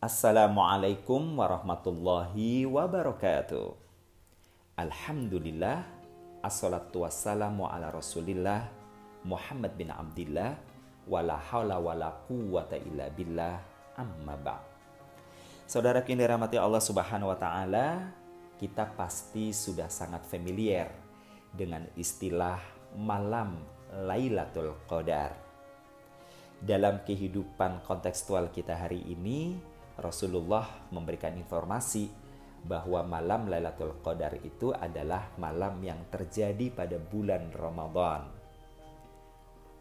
Assalamualaikum warahmatullahi wabarakatuh. Alhamdulillah, assalatu wassalamu ala Rasulillah Muhammad bin Abdillah, wala haula wala quwwata illa billah, amma ba'd. Saudara yang dirahmati Allah Subhanahu wa taala, kita pasti sudah sangat familiar dengan istilah malam Lailatul Qadar. Dalam kehidupan kontekstual kita hari ini, Rasulullah memberikan informasi bahwa malam Lailatul Qadar itu adalah malam yang terjadi pada bulan Ramadan.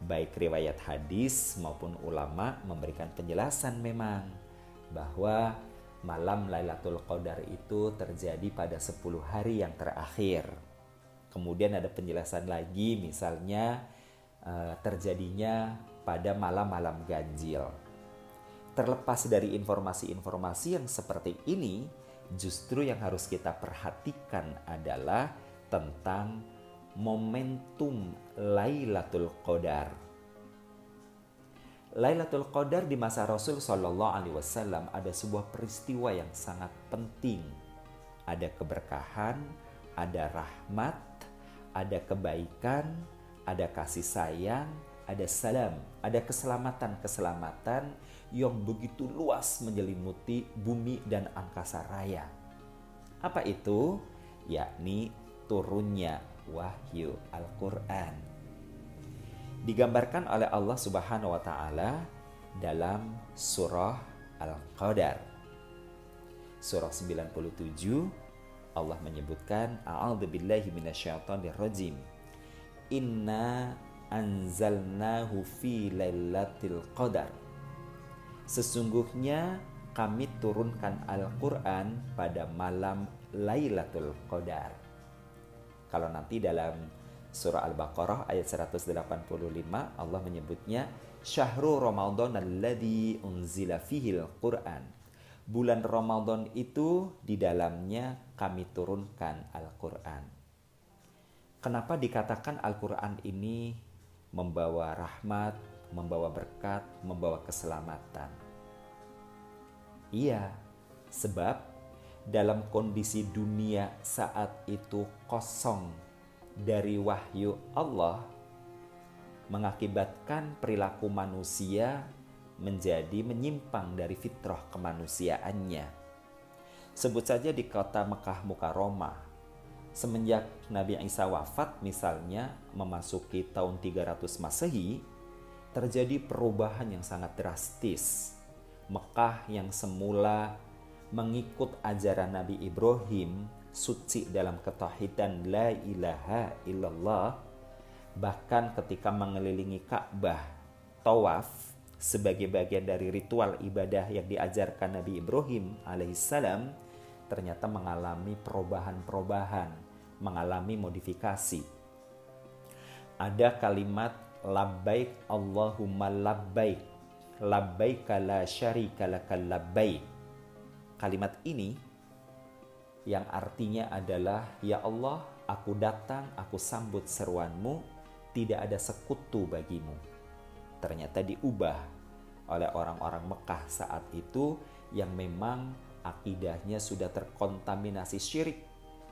Baik riwayat hadis maupun ulama memberikan penjelasan memang bahwa malam Lailatul Qadar itu terjadi pada 10 hari yang terakhir. Kemudian ada penjelasan lagi, misalnya terjadinya pada malam-malam ganjil. Terlepas dari informasi-informasi yang seperti ini, justru yang harus kita perhatikan adalah tentang momentum Lailatul Qadar. Lailatul Qadar di masa Rasul Shallallahu Alaihi Wasallam ada sebuah peristiwa yang sangat penting. Ada keberkahan, ada rahmat, ada kebaikan, ada kasih sayang, ada salam, ada keselamatan-keselamatan yang begitu luas menyelimuti bumi dan angkasa raya. Apa itu? Yakni turunnya wahyu Al-Qur'an. Digambarkan oleh Allah Subhanahu wa taala dalam surah Al-Qadar. Surah 97 Allah menyebutkan a'udzubillahi minasyaitonirrajim. Inna anzalnahu fi lailatul qadar. Sesungguhnya kami turunkan Al-Qur'an pada malam Lailatul Qadar. Kalau nanti dalam surah Al-Baqarah ayat 185 Allah menyebutnya syahrul ramadhan alladzi unzila fihil Qur'an. Bulan Ramadan itu di dalamnya kami turunkan Al-Qur'an. Kenapa dikatakan Al-Qur'an ini membawa rahmat, membawa berkat, membawa keselamatan? Iya, sebab dalam kondisi dunia saat itu kosong dari wahyu Allah, mengakibatkan perilaku manusia menjadi menyimpang dari fitrah kemanusiaannya. Sebut saja di kota Mekah, Muka Roma. Semenjak Nabi Isa wafat misalnya, memasuki tahun 300 Masehi, terjadi perubahan yang sangat drastis. Mekah yang semula mengikut ajaran Nabi Ibrahim, suci dalam ketauhidan la ilaha illallah, bahkan ketika mengelilingi Ka'bah, tawaf sebagai bagian dari ritual ibadah yang diajarkan Nabi Ibrahim alaihissalam, ternyata mengalami perubahan-perubahan, mengalami modifikasi. Ada kalimat labbaik Allahumma labbaik, labbaik la syarika lakal labbaik. Kalimat ini yang artinya adalah, ya Allah, aku datang, aku sambut seruanmu, tidak ada sekutu bagimu. Ternyata diubah oleh orang-orang Mekah saat itu yang memang akidahnya sudah terkontaminasi syirik.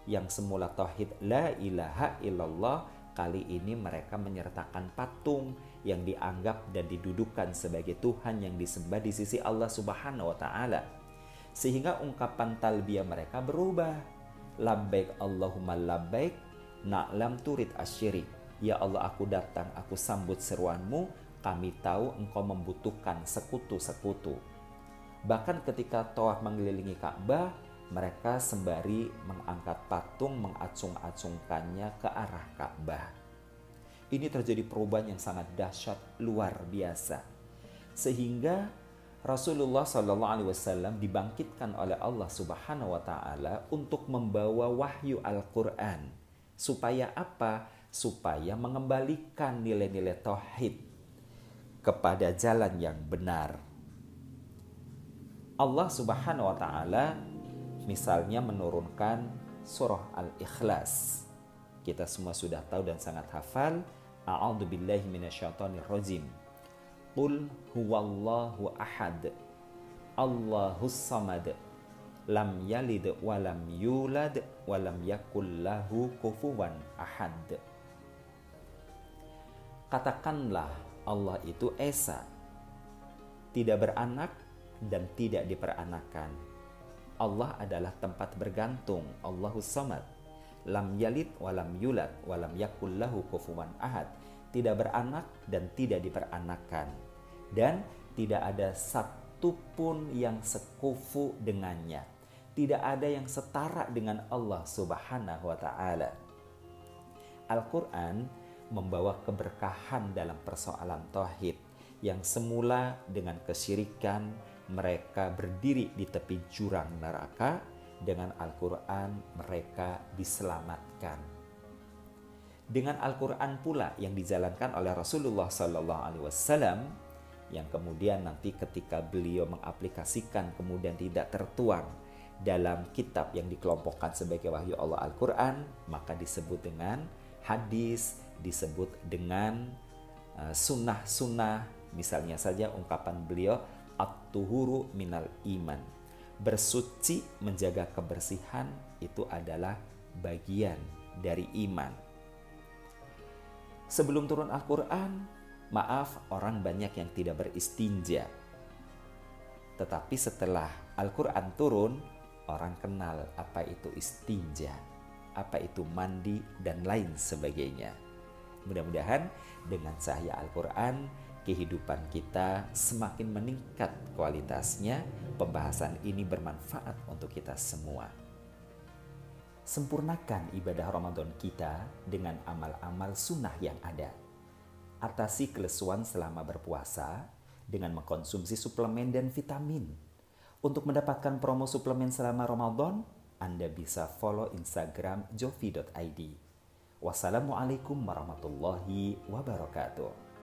Yang semula tauhid la ilaha illallah, kali ini mereka menyertakan patung yang dianggap dan didudukan sebagai Tuhan yang disembah di sisi Allah Subhanahu wa ta'ala. Sehingga ungkapan talbiyah mereka berubah. Labbaik Allahumma labbaik na'lam turid asyirik. Ya Allah, aku datang, aku sambut seruanmu, kami tahu engkau membutuhkan sekutu-sekutu. Bahkan ketika tawaf mengelilingi Ka'bah, mereka sembari mengangkat patung, mengacung-acungkannya ke arah Ka'bah. Ini terjadi perubahan yang sangat dahsyat, luar biasa. Sehingga Rasulullah SAW dibangkitkan oleh Allah Subhanahu wa taala untuk membawa wahyu Al-Qur'an. Supaya apa? Supaya mengembalikan nilai-nilai tauhid kepada jalan yang benar. Allah Subhanahu wa ta'ala misalnya menurunkan surah Al-Ikhlas. Kita semua sudah tahu dan sangat hafal. A'udzubillahi minasyaitonirrajim. Qul huwallahu ahad. Allahus Samad, lam yalid walam yulad walam yakul lahu kufuwan ahad. Katakanlah Allah itu Esa, tidak beranak dan tidak diperanakan. Allah adalah tempat bergantung, Allahus Samad, lam yalid walam yulad walam yakul lahu kufuwan ahad, tidak beranak dan tidak diperanakan, dan tidak ada satupun yang sekufu dengannya. Tidak ada yang setara dengan Allah Subhanahu wa Ta'ala. Al-Qur'an membawa keberkahan dalam persoalan tauhid, yang semula dengan kesyirikan mereka berdiri di tepi jurang neraka, dengan Al-Qur'an mereka diselamatkan. Dengan Al-Qur'an pula yang dijalankan oleh Rasulullah SAW, yang kemudian nanti ketika beliau mengaplikasikan kemudian tidak tertuang dalam kitab yang dikelompokkan sebagai wahyu Allah Al-Qur'an, maka disebut dengan hadis, disebut dengan sunnah-sunnah. Misalnya saja ungkapan beliau, at-tuhuru minal iman, bersuci, menjaga kebersihan, itu adalah bagian dari iman. Sebelum turun Al-Qur'an, maaf, orang banyak yang tidak beristinja. Tetapi setelah Al-Qur'an turun, orang kenal apa itu istinja, apa itu mandi, dan lain sebagainya. Mudah-mudahan dengan cahaya Al-Qur'an, kehidupan kita semakin meningkat kualitasnya. Pembahasan ini bermanfaat untuk kita semua. Sempurnakan ibadah Ramadan kita dengan amal-amal sunnah yang ada. Atasi kelesuan selama berpuasa dengan mengkonsumsi suplemen dan vitamin. Untuk mendapatkan promo suplemen selama Ramadan, Anda bisa follow Instagram jovi.id. Wassalamualaikum warahmatullahi wabarakatuh.